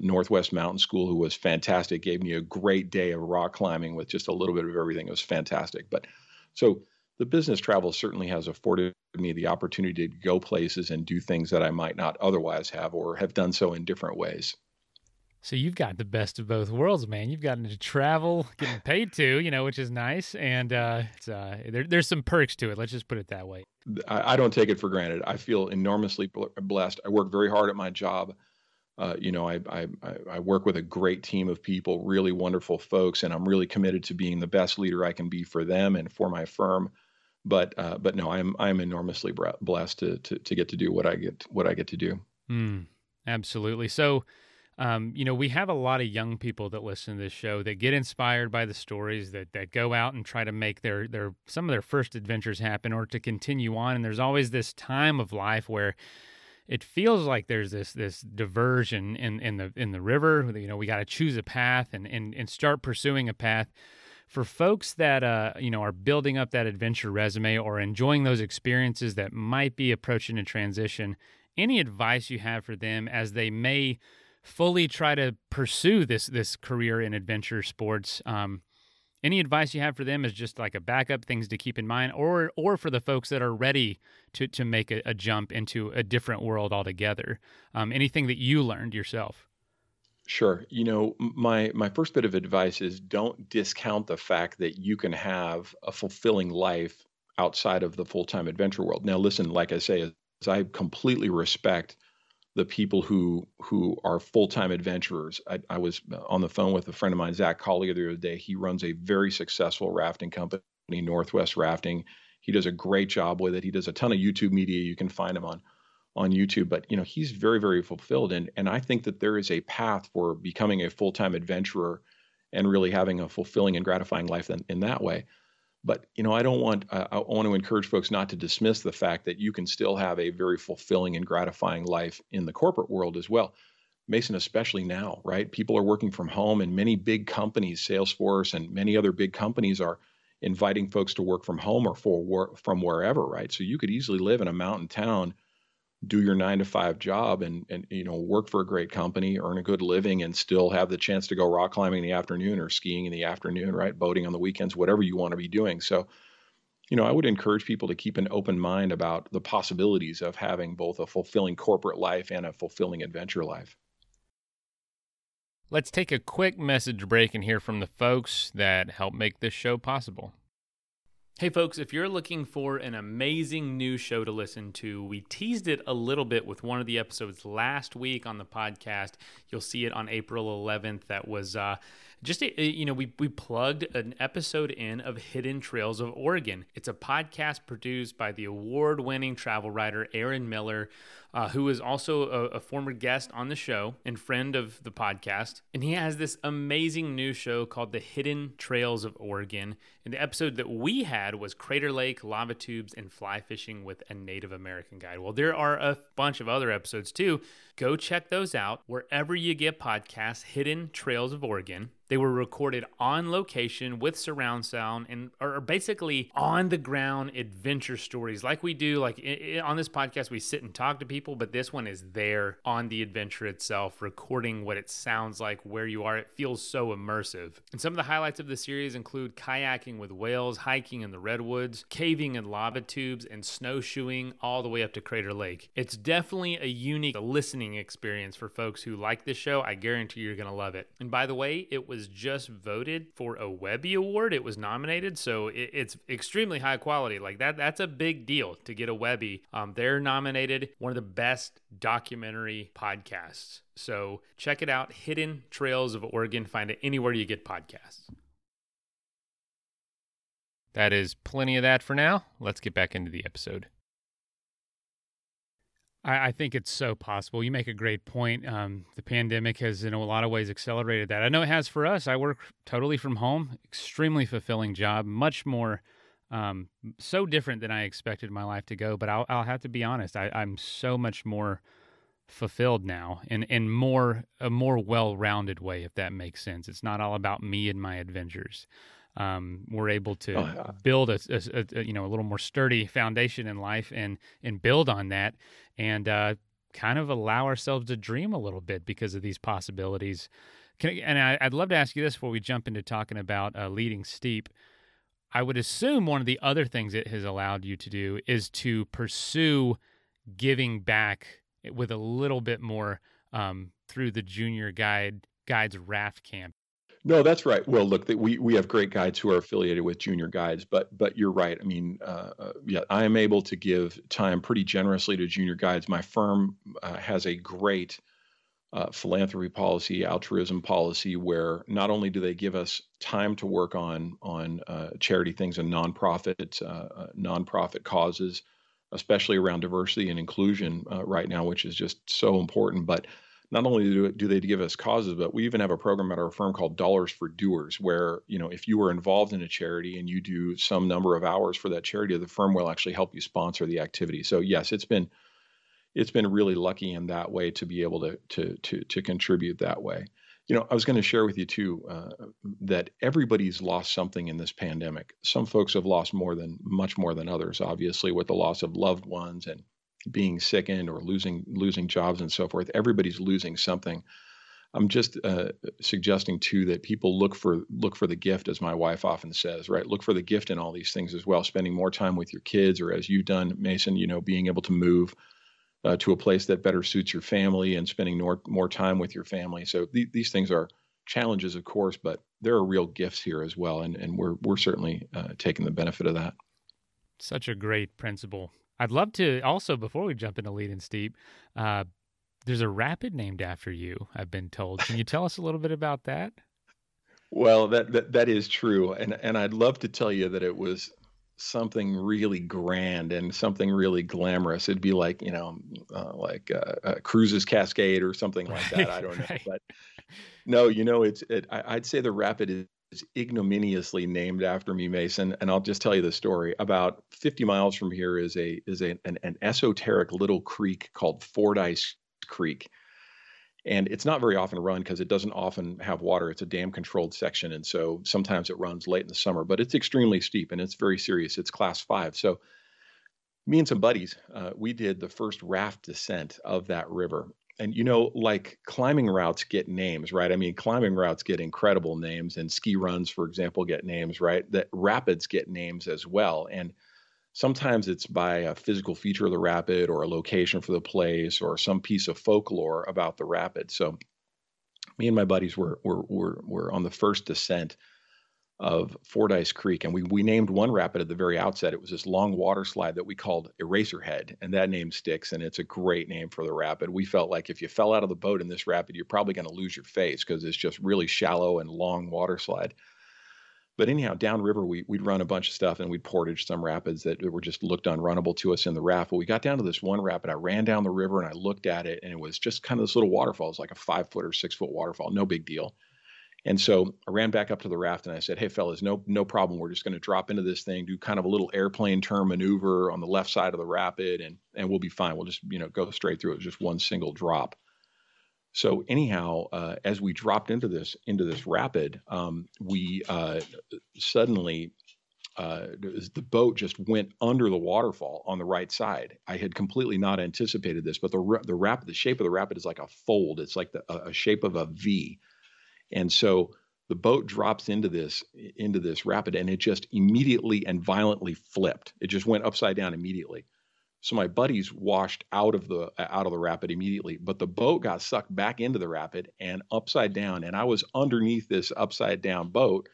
Northwest Mountain School, who was fantastic, gave me a great day of rock climbing with just a little bit of everything. It was fantastic. But so the business travel certainly has afforded me the opportunity to go places and do things that I might not otherwise have, or have done so in different ways. So you've got the best of both worlds, man. You've gotten to travel, getting paid to, you know, which is nice. And there's some perks to it. Let's just put it that way. I don't take it for granted. I feel enormously blessed. I work very hard at my job. I work with a great team of people, really wonderful folks, and I'm really committed to being the best leader I can be for them and for my firm. But no, I'm enormously blessed to get to do what I get to do. Absolutely. So, we have a lot of young people that listen to this show that get inspired by the stories that go out and try to make their some of their first adventures happen or to continue on. And there's always this time of life where it feels like there's this diversion in the river. You know, we got to choose a path and start pursuing a path. For folks that are building up that adventure resume or enjoying those experiences that might be approaching a transition, any advice you have for them as they may fully try to pursue this career in adventure sports? Any advice you have for them is just like a backup, things to keep in mind, or for the folks that are ready to make a jump into a different world altogether? Anything that you learned yourself? Sure. You know, my first bit of advice is don't discount the fact that you can have a fulfilling life outside of the full-time adventure world. Now, listen, like I say, I completely respect the people who are full-time adventurers. I was on the phone with a friend of mine, Zach Collier, the other day. He runs a very successful rafting company, Northwest Rafting. He does a great job with it. He does a ton of YouTube media. You can find him on on YouTube, but you know, he's very, very fulfilled. And I think that there is a path for becoming a full-time adventurer and really having a fulfilling and gratifying life in that way. But, you know, I want to encourage folks not to dismiss the fact that you can still have a very fulfilling and gratifying life in the corporate world as well. Mason, especially now, right? People are working from home, and many big companies, Salesforce and many other big companies, are inviting folks to work from home or from wherever, right? So you could easily live in a mountain town, do your 9-to-5 job and you know, work for a great company, earn a good living, and still have the chance to go rock climbing in the afternoon or skiing in the afternoon, right? Boating on the weekends, whatever you want to be doing. So, you know, I would encourage people to keep an open mind about the possibilities of having both a fulfilling corporate life and a fulfilling adventure life. Let's take a quick message break and hear from the folks that help make this show possible. Hey folks, if you're looking for an amazing new show to listen to, we teased it a little bit with one of the episodes last week on the podcast. You'll see it on April 11th. That was we plugged an episode in of Hidden Trails of Oregon. It's a podcast produced by the award-winning travel writer Aaron Miller, who is also a former guest on the show and friend of the podcast. And he has this amazing new show called The Hidden Trails of Oregon. And the episode that we had was Crater Lake, Lava Tubes, and Fly Fishing with a Native American Guide. Well, there are a bunch of other episodes too. Go check those out wherever you get podcasts, Hidden Trails of Oregon. They were recorded on location with surround sound and are basically on-the-ground adventure stories like we do. Like on this podcast, we sit and talk to people, but this one is there on the adventure itself, recording what it sounds like, where you are. It feels so immersive. And some of the highlights of the series include kayaking with whales, hiking in the redwoods, caving in lava tubes, and snowshoeing all the way up to Crater Lake. It's definitely a unique listening experience for folks who like this show. I guarantee you're going to love it. And by the way, it was just voted for a Webby Award. It was nominated, so it's extremely high quality. Like that's a big deal to get a Webby. They're nominated one of the best documentary podcasts. So check it out, Hidden Trails of Oregon. Find it anywhere you get podcasts. That is plenty of that for now. Let's get back into the episode. I think it's so possible. You make a great point. The pandemic has, in a lot of ways, accelerated that. I know it has for us. I work totally from home, extremely fulfilling job, much more, so different than I expected my life to go. But I'll have to be honest, I'm so much more fulfilled now in a more well-rounded way, if that makes sense. It's not all about me and my adventures. We're able to build a little more sturdy foundation in life and build on that and kind of allow ourselves to dream a little bit because of these possibilities. I'd love to ask you this before we jump into talking about Leading Steep. I would assume one of the other things it has allowed you to do is to pursue giving back with a little bit more through the Junior Guides Raft Camp. No, that's right. Well, look, we have great guides who are affiliated with Junior Guides, but you're right. I mean, I am able to give time pretty generously to Junior Guides. My firm has a great philanthropy policy, altruism policy, where not only do they give us time to work on charity things and nonprofit causes, especially around diversity and inclusion right now, which is just so important, but not only do they give us causes, but we even have a program at our firm called Dollars for Doers, where, you know, if you were involved in a charity and you do some number of hours for that charity, the firm will actually help you sponsor the activity. So yes, it's been really lucky in that way to be able to contribute that way. You know, I was going to share with you too that everybody's lost something in this pandemic. Some folks have lost much more than others, obviously, with the loss of loved ones and being sickened or losing jobs and so forth. Everybody's losing something. I'm just suggesting too that people look for the gift, as my wife often says, right? Look for the gift in all these things as well. Spending more time with your kids, or as you've done, Mason, you know, being able to move to a place that better suits your family and spending more time with your family. So these things are challenges, of course, but there are real gifts here as well, and we're certainly taking the benefit of that. Such a great principle. I'd love to also, before we jump into Leading Steep, there's a rapid named after you, I've been told. Can you tell us a little bit about that? Well, that is true. And I'd love to tell you that it was something really grand and something really glamorous. It'd be like, you know, Kruse's Cascade or something like that. I don't know. Right. But no, you know, I'd say the rapid is ignominiously named after me, Mason. And I'll just tell you the story. About 50 miles from here is an esoteric little creek called Fordyce Creek. And it's not very often run because it doesn't often have water. It's a dam controlled section. And so sometimes it runs late in the summer, but it's extremely steep and it's very serious. It's class 5. So me and some buddies, we did the first raft descent of that river. And, you know, like climbing routes get names, right? I mean, climbing routes get incredible names, and ski runs, for example, get names, right? That rapids get names as well. And sometimes it's by a physical feature of the rapid or a location for the place or some piece of folklore about the rapid. So me and my buddies were on the first descent of Fordyce Creek, and we named one rapid at the very outset. It was this long water slide that we called Eraserhead, and that name sticks, and it's a great name for the rapid. We felt like if you fell out of the boat in this rapid, you're probably going to lose your face because it's just really shallow and long water slide. But anyhow, downriver, we'd run a bunch of stuff, and we'd portage some rapids that were just looked unrunnable to us in the raft. But we got down to this one rapid. I ran down the river, and I looked at it, and it was just kind of this little waterfall. It's like a 5-foot or 6-foot waterfall, no big deal. And so I ran back up to the raft, and I said, hey, fellas, no problem. We're just going to drop into this thing, do kind of a little airplane turn maneuver on the left side of the rapid, and we'll be fine. We'll just, you know, go straight through it. It was just one single drop. So anyhow, as we dropped into this rapid, we suddenly the boat just went under the waterfall on the right side. I had completely not anticipated this, but the shape of the rapid is like a fold. It's like a shape of a V, and so the boat drops into this rapid, and it just immediately and violently flipped. It just went upside down immediately. So my buddies washed out of the rapid immediately, but the boat got sucked back into the rapid and upside down. And I was underneath this upside down boat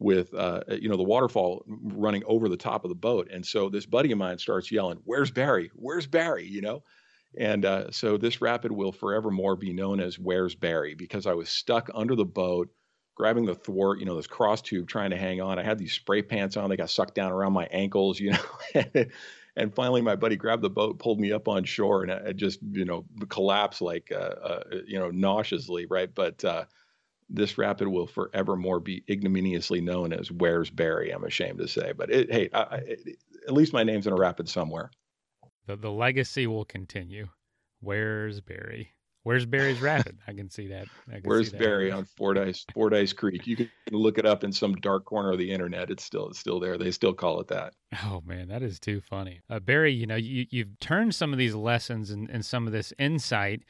with, the waterfall running over the top of the boat. And so this buddy of mine starts yelling, "Where's Barry? Where's Barry?" You know? And so this rapid will forevermore be known as Where's Barry, because I was stuck under the boat, grabbing the thwart, you know, this cross tube, trying to hang on. I had these spray pants on. They got sucked down around my ankles, you know. And finally, my buddy grabbed the boat, pulled me up on shore, and I just, you know, collapsed like, nauseously, right? But this rapid will forevermore be ignominiously known as Where's Barry, I'm ashamed to say. But at least my name's in a rapid somewhere. The legacy will continue. Where's Barry? Where's Barry's Rapid? I can see that. Where's Barry on Fordyce Creek? You can look it up in some dark corner of the internet. It's still there. They still call it that. Oh man, that is too funny. Barry, you know, you've turned some of these lessons and some of this insight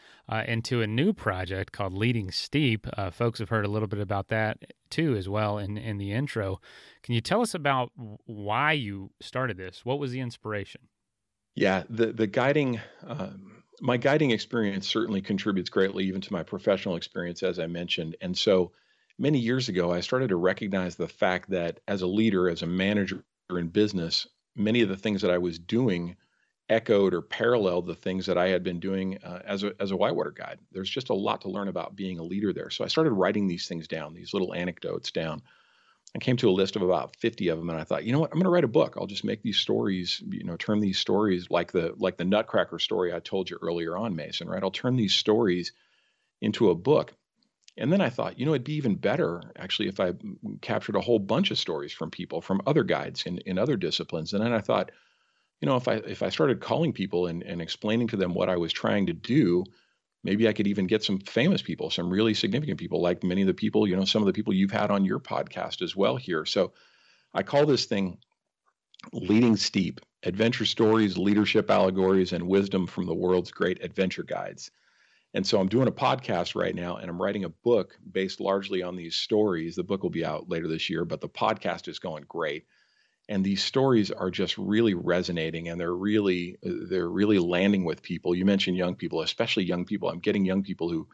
into a new project called Leading Steep. Folks have heard a little bit about that too as well in the intro. Can you tell us about why you started this? What was the inspiration? Yeah, my guiding experience certainly contributes greatly even to my professional experience, as I mentioned. And so many years ago, I started to recognize the fact that as a leader, as a manager in business, many of the things that I was doing echoed or paralleled the things that I had been doing as a whitewater guide. There's just a lot to learn about being a leader there. So I started writing these things down, these little anecdotes down. I came to a list of about 50 of them, and I thought, you know what, I'm going to write a book. I'll just make these stories, you know, turn these stories like the Nutcracker story I told you earlier on, Mason, right? I'll turn these stories into a book. And then I thought, you know, it'd be even better actually if I captured a whole bunch of stories from people, from other guides in other disciplines. And then I thought, you know, if I started calling people and explaining to them what I was trying to do, maybe I could even get some famous people, some really significant people, like many of the people, you know, some of the people you've had on your podcast as well here. So I call this thing Leading Steep: Adventure Stories, Leadership Allegories, and Wisdom from the World's Great Adventure Guides. And so I'm doing a podcast right now, and I'm writing a book based largely on these stories. The book will be out later this year, but the podcast is going great. And these stories are just really resonating, and they're really landing with people. You mentioned young people, especially young people. I'm getting young people who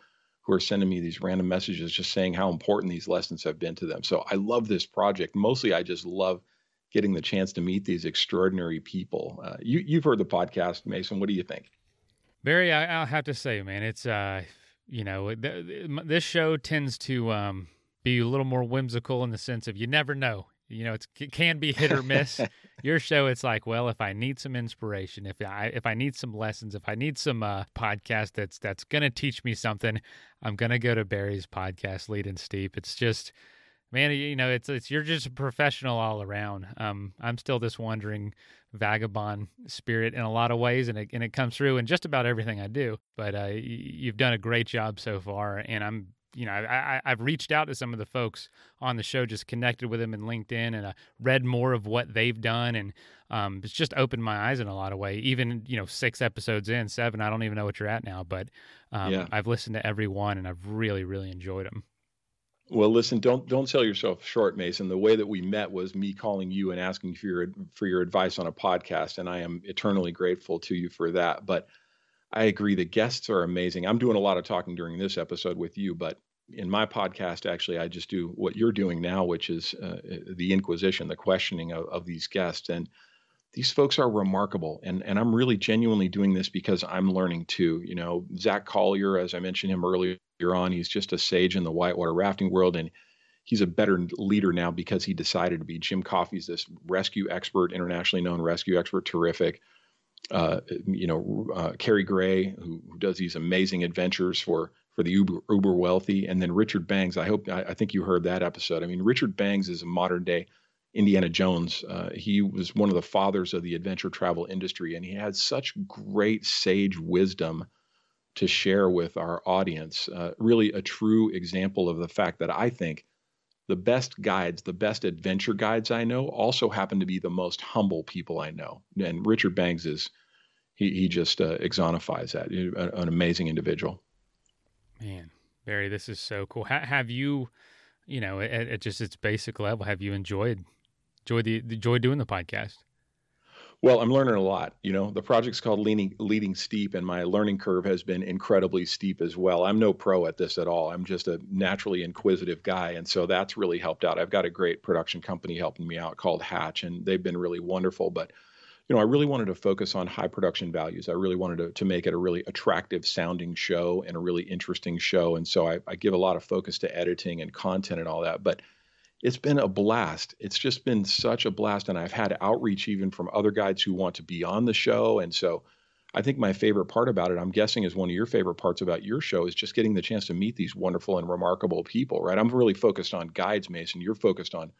are sending me these random messages just saying how important these lessons have been to them. So I love this project. Mostly I just love getting the chance to meet these extraordinary people. You've heard the podcast, Mason. What do you think? Barry, I'll have to say, man, it's, this show tends to be a little more whimsical in the sense of you never know. You know, it can be hit or miss. Your show, it's like, well, if I need some inspiration, if I need some lessons, if I need some podcast that's going to teach me something, I'm going to go to Barry's podcast, Leading Steep. It's just, man, you know, it's you're just a professional all around. I'm still this wandering vagabond spirit in a lot of ways, and it comes through in just about everything I do. But you've done a great job so far, and I'm, you know, I've reached out to some of the folks on the show, just connected with them in LinkedIn, and I read more of what they've done, and it's just opened my eyes in a lot of ways. Even, you know, 6 episodes in, 7, I don't even know what you're at now, but yeah. I've listened to every one, and I've really, really enjoyed them. Well, listen, don't sell yourself short, Mason. The way that we met was me calling you and asking for your advice on a podcast, and I am eternally grateful to you for that. But I agree, the guests are amazing. I'm doing a lot of talking during this episode with you, but in my podcast, actually, I just do what you're doing now, which is the inquisition, the questioning of these guests. And these folks are remarkable. And I'm really genuinely doing this because I'm learning too. You know, Zach Collier, as I mentioned him earlier on, he's just a sage in the whitewater rafting world. And he's a better leader now because he decided to be. Jim Coffey's this rescue expert, internationally known rescue expert, terrific. Carrie Gray, who does these amazing adventures for the uber wealthy, and then Richard Bangs. I think you heard that episode. I mean, Richard Bangs is a modern day Indiana Jones. He was one of the fathers of the adventure travel industry, and he had such great sage wisdom to share with our audience. Really a true example of the fact that I think the best guides, the best adventure guides I know also happen to be the most humble people I know. And Richard Bangs is, he just exonifies that. An amazing individual. Man, Barry, this is so cool. Have you, you know, at just its basic level, have you enjoyed doing the podcast? Well, I'm learning a lot. You know, the project's called Leading Steep, and my learning curve has been incredibly steep as well. I'm no pro at this at all. I'm just a naturally inquisitive guy, and so that's really helped out. I've got a great production company helping me out called Hatch, and they've been really wonderful. But, you know, I really wanted to focus on high production values. I really wanted to make it a really attractive sounding show and a really interesting show. And so I give a lot of focus to editing and content and all that. But it's been a blast. It's just been such a blast. And I've had outreach even from other guides who want to be on the show. And so I think my favorite part about it, I'm guessing is one of your favorite parts about your show, is just getting the chance to meet these wonderful and remarkable people, right? I'm really focused on guides, Mason. You're focused on,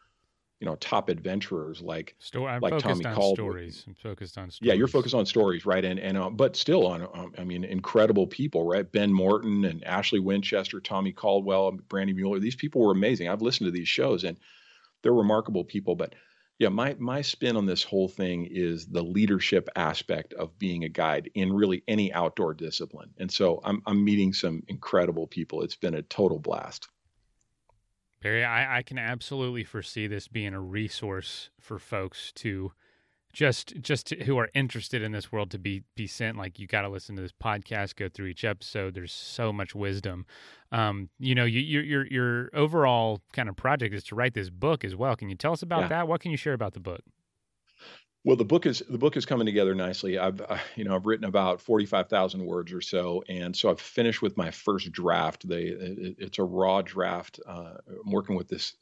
you know, top adventurers like Tommy Caldwell. Stories. I'm focused on stories. Yeah, you're focused on stories, right? And but still on, I mean, incredible people, right? Ben Morton and Ashley Winchester, Tommy Caldwell, and Brandy Mueller. These people were amazing. I've listened to these shows, and they're remarkable people. But yeah, my spin on this whole thing is the leadership aspect of being a guide in really any outdoor discipline. And so I'm meeting some incredible people. It's been a total blast. Barry, I can absolutely foresee this being a resource for folks to just who are interested in this world to be sent. Like, you got to listen to this podcast, go through each episode. There's so much wisdom. You know, your overall kind of project is to write this book as well. Can you tell us about that? What can you share about the book? Well, the book is coming together nicely. I've written about 45,000 words or so, and so I've finished with my first draft. It's a raw draft. I'm working with this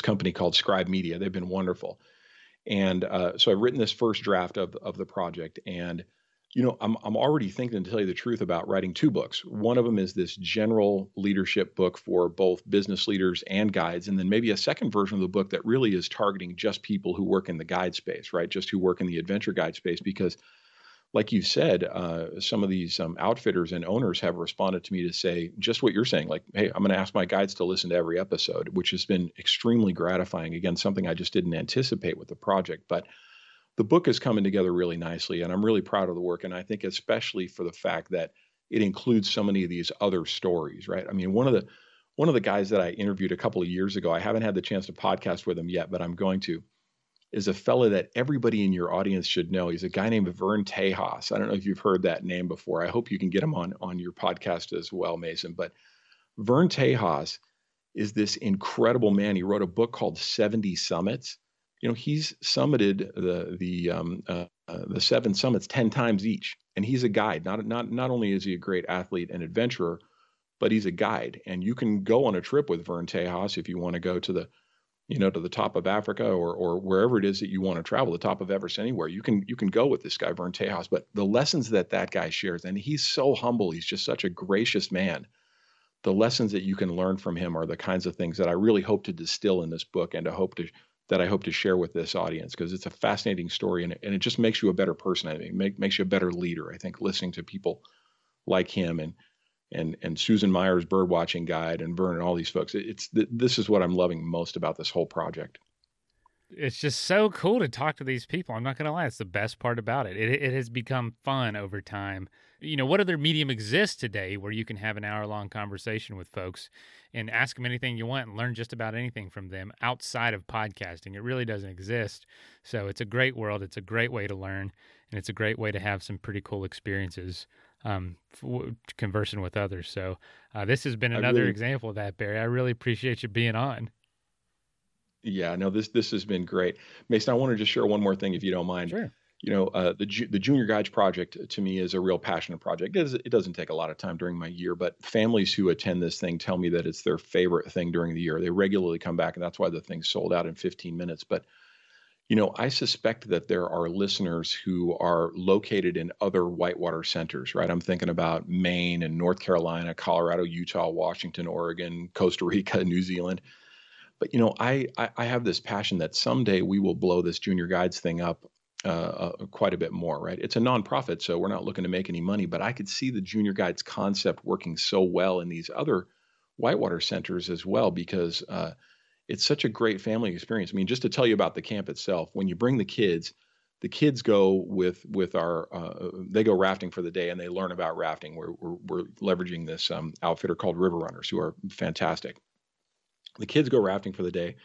company called Scribe Media. They've been wonderful, and so I've written this first draft of the project. And you know, I'm already thinking, to tell you the truth, about writing 2 books. One of them is this general leadership book for both business leaders and guides, and then maybe a second version of the book that really is targeting just people who work in the guide space, right? Just who work in the adventure guide space, because like you said, some of these outfitters and owners have responded to me to say just what you're saying, like, hey, I'm going to ask my guides to listen to every episode, which has been extremely gratifying. Again, something I just didn't anticipate with the project, but the book is coming together really nicely, and I'm really proud of the work. And I think especially for the fact that it includes so many of these other stories, right? I mean, one of the guys that I interviewed a couple of years ago, I haven't had the chance to podcast with him yet, but I'm going to, is a fella that everybody in your audience should know. He's a guy named Vern Tejas. I don't know if you've heard that name before. I hope you can get him on your podcast as well, Mason. But Vern Tejas is this incredible man. He wrote a book called 70 Summits. You know, he's summited the 7 summits 10 times each, and he's a guide. Not only is he a great athlete and adventurer, but he's a guide. And you can go on a trip with Vern Tejas if you want to go to the you know, to the top of Africa or wherever it is that you want to travel, the top of Everest, anywhere, you can go with this guy, Vern Tejas. But the lessons that guy shares, and he's so humble, he's just such a gracious man. The lessons that you can learn from him are the kinds of things that I really hope to distill in this book and I hope to share with this audience, because it's a fascinating story and it just makes you a better person. I think makes you a better leader. I think listening to people like him and Susan Meyer's bird watching guide and Vern and all these folks, this is what I'm loving most about this whole project. It's just so cool to talk to these people. I'm not going to lie. It's the best part about it. It has become fun over time. You know, what other medium exists today where you can have an hour-long conversation with folks and ask them anything you want and learn just about anything from them outside of podcasting? It really doesn't exist. So it's a great world. It's a great way to learn, and it's a great way to have some pretty cool experiences conversing with others. So this has been another example of that, Barry. I really appreciate you being on. Yeah, no, this has been great. Mason, I want to just share one more thing, if you don't mind. Sure. You know, the Junior Guides Project to me is a real passionate project. It doesn't take a lot of time during my year, but families who attend this thing tell me that it's their favorite thing during the year. They regularly come back, and that's why the thing sold out in 15 minutes. But, you know, I suspect that there are listeners who are located in other whitewater centers, right? I'm thinking about Maine and North Carolina, Colorado, Utah, Washington, Oregon, Costa Rica, New Zealand. But, you know, I have this passion that someday we will blow this Junior Guides thing up quite a bit more, right? It's a nonprofit, so we're not looking to make any money, but I could see the Junior Guides concept working so well in these other whitewater centers as well, because it's such a great family experience. I mean, just to tell you about the camp itself, when you bring the kids go with our, they go rafting for the day and they learn about rafting. We're leveraging this outfitter called River Runners, who are fantastic. The kids go rafting for the day.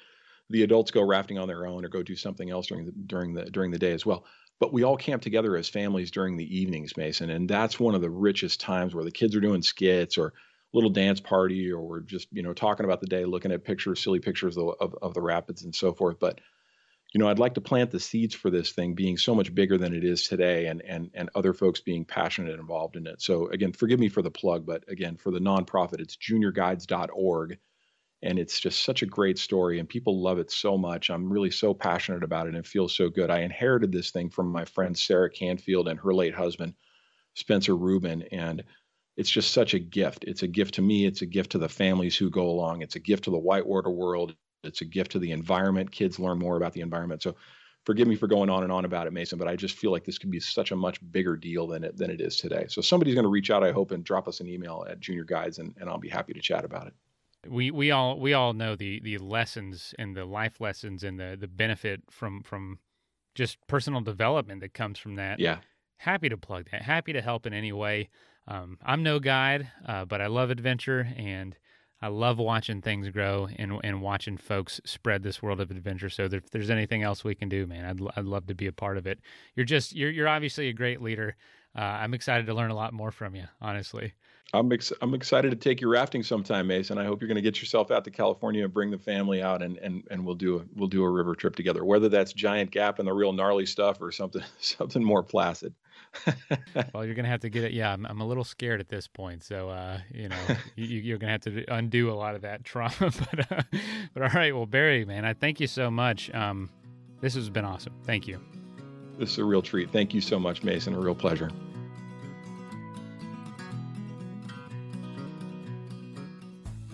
The adults go rafting on their own or go do something else during the day as well. But we all camp together as families during the evenings, Mason. And that's one of the richest times, where the kids are doing skits or little dance party, or we're just, you know, talking about the day, looking at pictures, silly pictures of the rapids and so forth. But, you know, I'd like to plant the seeds for this thing being so much bigger than it is today, and other folks being passionate and involved in it. So again, forgive me for the plug, but again, for the nonprofit, it's juniorguides.org. And it's just such a great story, and people love it so much. I'm really so passionate about it, and it feels so good. I inherited this thing from my friend Sarah Canfield and her late husband, Spencer Rubin, and it's just such a gift. It's a gift to me. It's a gift to the families who go along. It's a gift to the whitewater world. It's a gift to the environment. Kids learn more about the environment. So forgive me for going on and on about it, Mason, but I just feel like this could be such a much bigger deal than it is today. So somebody's going to reach out, I hope, and drop us an email at Junior Guides, and I'll be happy to chat about it. We all know the lessons and the life lessons and the benefit from just personal development that comes from that. Yeah. Happy to plug that. Happy to help in any way. I'm no guide, but I love adventure, and I love watching things grow and watching folks spread this world of adventure. So if there's anything else we can do, man, I'd love to be a part of it. You're obviously a great leader. I'm excited to learn a lot more from you, honestly. I'm excited to take you rafting sometime, Mason. I hope you're going to get yourself out to California and bring the family out, and we'll do a river trip together, whether that's Giant Gap and the real gnarly stuff or something more placid. Well, you're going to have to get it. Yeah, I'm a little scared at this point. So, you know, you're going to have to undo a lot of that trauma. But all right. Well, Barry, man, I thank you so much. This has been awesome. Thank you. This is a real treat. Thank you so much, Mason. A real pleasure.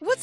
What's